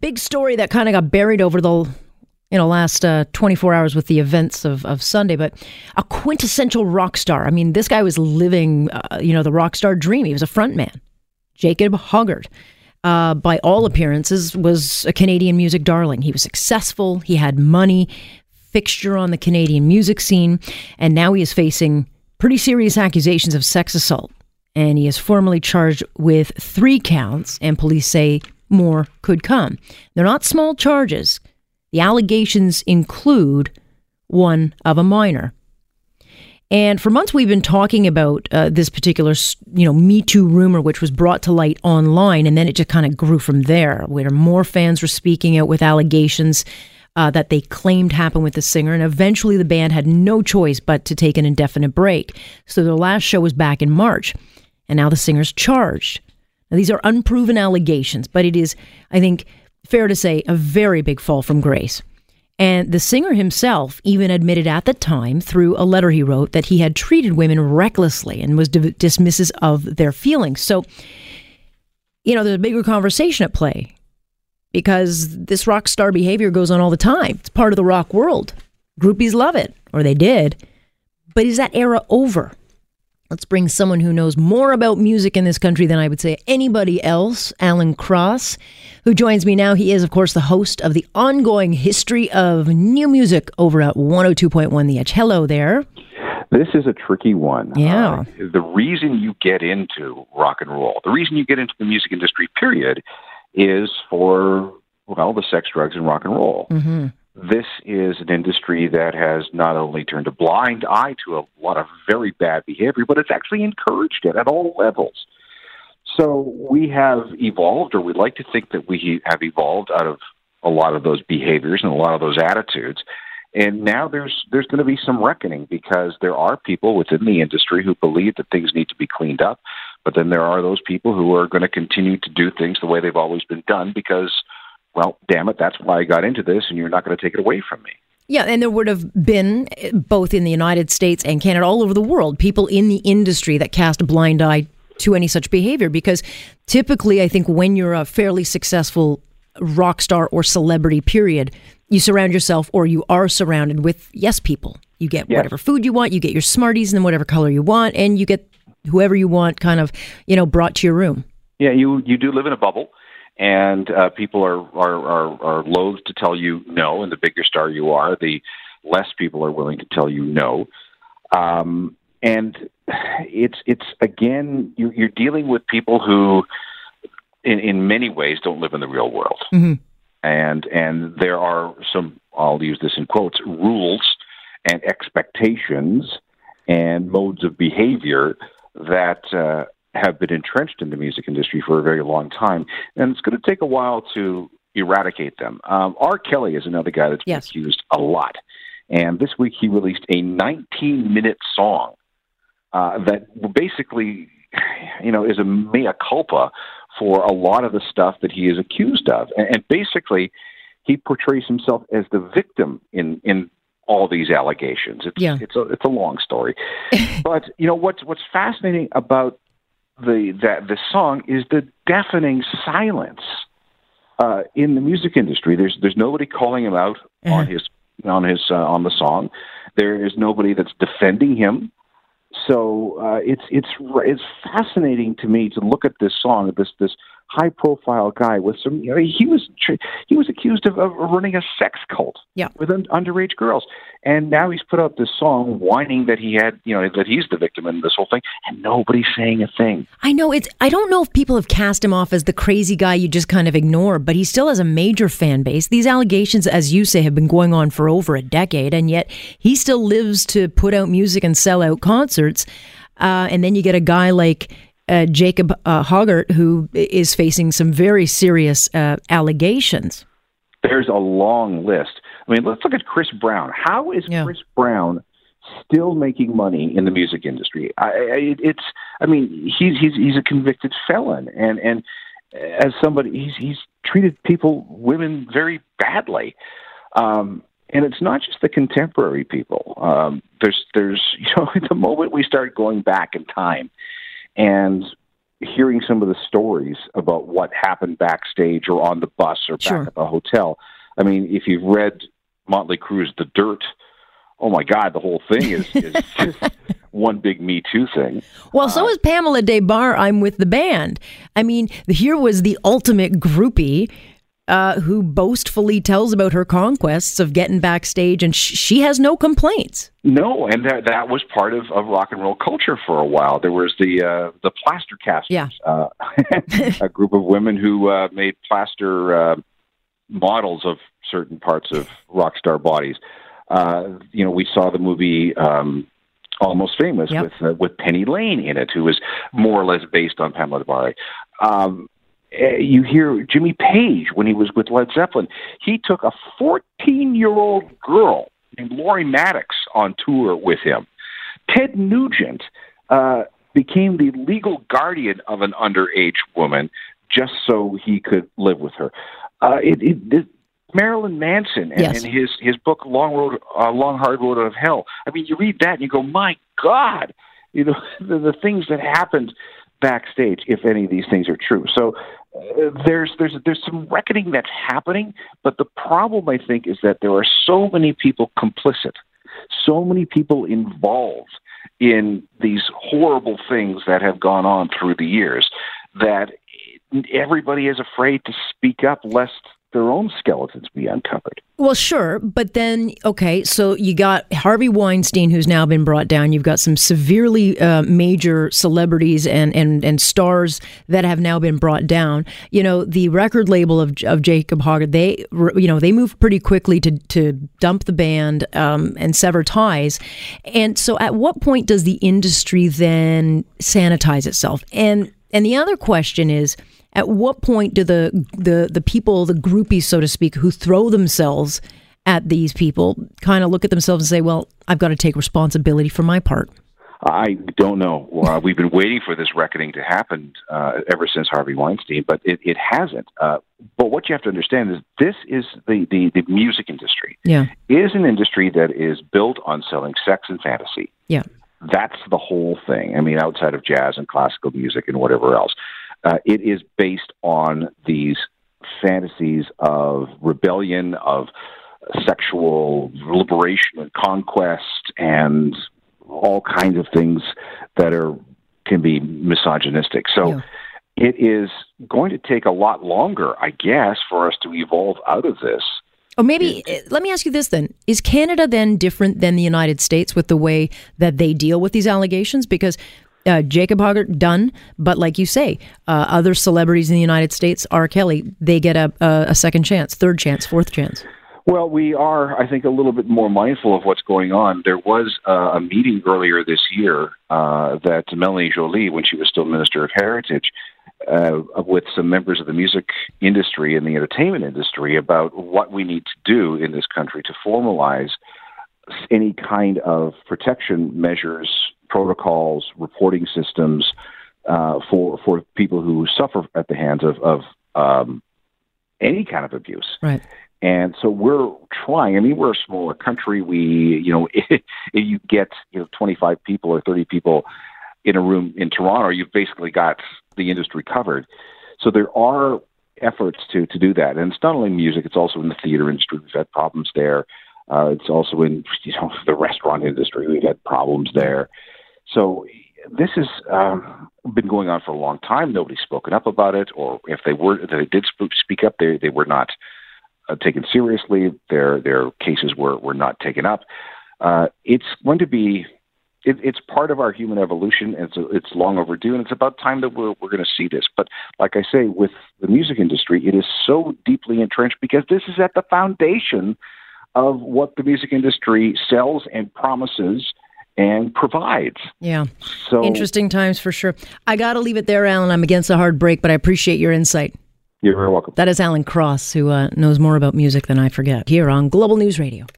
Big story that kind of got buried over the last 24 hours with the events of Sunday, but a quintessential rock star. I mean, this guy was living, the rock star dream. He was a front man. Jacob Hoggard, by all appearances, was a Canadian music darling. He was successful. He had money, fixture on the Canadian music scene, and now he is facing pretty serious accusations of sex assault. And he is formally charged with 3 counts, and police say more could come. They're not small charges. The allegations include one of a minor. And for months, we've been talking about this particular, Me Too rumor, which was brought to light online. And then it just kind of grew from there, where more fans were speaking out with allegations that they claimed happened with the singer. And eventually, the band had no choice but to take an indefinite break. So their last show was back in March. And now the singer's charged. Now, these are unproven allegations, but it is, I think, fair to say, a very big fall from grace. And the singer himself even admitted at the time, through a letter he wrote, that he had treated women recklessly and was dismissive of their feelings. So, there's a bigger conversation at play, because this rock star behavior goes on all the time. It's part of the rock world. Groupies love it, or they did. But is that era over? Let's bring someone who knows more about music in this country than I would say anybody else, Alan Cross, who joins me now. He is, of course, the host of the ongoing history of new music over at 102.1 The Edge. Hello there. This is a tricky one. Yeah. The reason you get into rock and roll, the reason you get into the music industry, period, is for, the sex, drugs, and rock and roll. Mm-hmm. This is an industry that has not only turned a blind eye to a lot of very bad behavior, but it's actually encouraged it at all levels. So we have evolved, or we'd like to think that we have evolved out of a lot of those behaviors and a lot of those attitudes. And now there's going to be some reckoning, because there are people within the industry who believe that things need to be cleaned up. But then there are those people who are going to continue to do things the way they've always been done, because damn it, that's why I got into this, and you're not going to take it away from me. Yeah, and there would have been, both in the United States and Canada, all over the world, people in the industry that cast a blind eye to any such behavior, because typically, I think, when you're a fairly successful rock star or celebrity, period, you surround yourself, or you are surrounded with yes people. You get whatever food you want, you get your Smarties in whatever color you want, and you get whoever you want kind of, brought to your room. Yeah, you do live in a bubble. And people are loath to tell you no, and the bigger star you are, the less people are willing to tell you no. And it's again, you're dealing with people who, in many ways, don't live in the real world. Mm-hmm. And there are some, I'll use this in quotes, rules and expectations and modes of behavior that have been entrenched in the music industry for a very long time, and it's going to take a while to eradicate them. R. Kelly is another guy that's been accused a lot, and this week he released a 19-minute song that basically, is a mea culpa for a lot of the stuff that he is accused of, and basically he portrays himself as the victim in all these allegations. It's a long story, but what's fascinating about the song is the deafening silence in the music industry. There's nobody calling him out on the song. There is nobody that's defending him. So it's fascinating to me to look at this song, this high profile guy with some. He was accused of running a sex cult with underage girls, and now he's put out this song whining that he had that he's the victim in this whole thing, and nobody's saying a thing. I know it's. I don't know if people have cast him off as the crazy guy you just kind of ignore, but he still has a major fan base. These allegations, as you say, have been going on for over a decade, and yet he still lives to put out music and sell out concerts. And then you get a guy like Jacob Hoggard, who is facing some very serious allegations. There's a long list. I mean, let's look at Chris Brown. How is Chris Brown still making money in the music industry? He's a convicted felon, and as somebody, he's treated women very badly. And it's not just the contemporary people. There's the moment we start going back in time. And hearing some of the stories about what happened backstage or on the bus or back at the hotel. I mean, if you've read Motley Crue's The Dirt, oh my God, the whole thing is just one big Me Too thing. Well, so is Pamela Des Barres. I'm with the band. I mean, here was the ultimate groupie who boastfully tells about her conquests of getting backstage, and she has no complaints. No, and that was part of rock and roll culture for a while. There was the plaster casters, a group of women who made plaster models of certain parts of rock star bodies. You know, we saw the movie Almost Famous with Penny Lane in it, who was more or less based on Pamela Des Barres. You hear Jimmy Page when he was with Led Zeppelin. He took a 14-year-old girl named Lori Maddox on tour with him. Ted Nugent became the legal guardian of an underage woman just so he could live with her. Marilyn Manson and his book Long Hard Road Out of Hell. I mean, you read that and you go, my God, you know, the things that happened backstage, if any of these things are true. So there's some reckoning that's happening, but the problem, I think, is that there are so many people complicit, so many people involved in these horrible things that have gone on through the years that everybody is afraid to speak up lest their own skeletons be uncovered. Well, sure, but then, okay, so you got Harvey Weinstein, who's now been brought down. You've got some severely major celebrities and stars that have now been brought down. You know, the record label of Jacob Hoggard, they moved pretty quickly to dump the band and sever ties. And so at what point does the industry then sanitize itself? And the other question is, at what point do the people, the groupies, so to speak, who throw themselves at these people kind of look at themselves and say, well, I've got to take responsibility for my part? I don't know. We've been waiting for this reckoning to happen ever since Harvey Weinstein, but it hasn't. But what you have to understand is this is the music industry. Yeah. It is an industry that is built on selling sex and fantasy. Yeah. That's the whole thing. I mean, outside of jazz and classical music and whatever else. It is based on these fantasies of rebellion, of sexual liberation and conquest, and all kinds of things that can be misogynistic. So it is going to take a lot longer, I guess, for us to evolve out of this. Or maybe, let me ask you this then. Is Canada then different than the United States with the way that they deal with these allegations? Because Jacob Hoggard, done. But like you say, other celebrities in the United States, R. Kelly, they get a second chance, third chance, fourth chance. Well, we are, I think, a little bit more mindful of what's going on. There was a meeting earlier this year that Melanie Jolie, when she was still Minister of Heritage, with some members of the music industry and the entertainment industry about what we need to do in this country to formalize any kind of protection measures, protocols, reporting systems for people who suffer at the hands of any kind of abuse. Right. And so we're trying. I mean, we're a smaller country. If you get 25 people or 30 people in a room in Toronto, you've basically got the industry covered. So there are efforts to do that, and it's not only music; it's also in the theater industry. We've had problems there. It's also in the restaurant industry. We've had problems there. So this has been going on for a long time. Nobody's spoken up about it, or if they did speak up, they were not taken seriously. Their cases were not taken up. It's going to be. It's part of our human evolution. It's long overdue, and it's about time that we're going to see this. But like I say, with the music industry, it is so deeply entrenched because this is at the foundation of what the music industry sells and promises and provides. Yeah. So interesting times for sure. I got to leave it there, Alan. I'm against a hard break, but I appreciate your insight. You're very welcome. That is Alan Cross, who knows more about music than I forget, here on Global News Radio.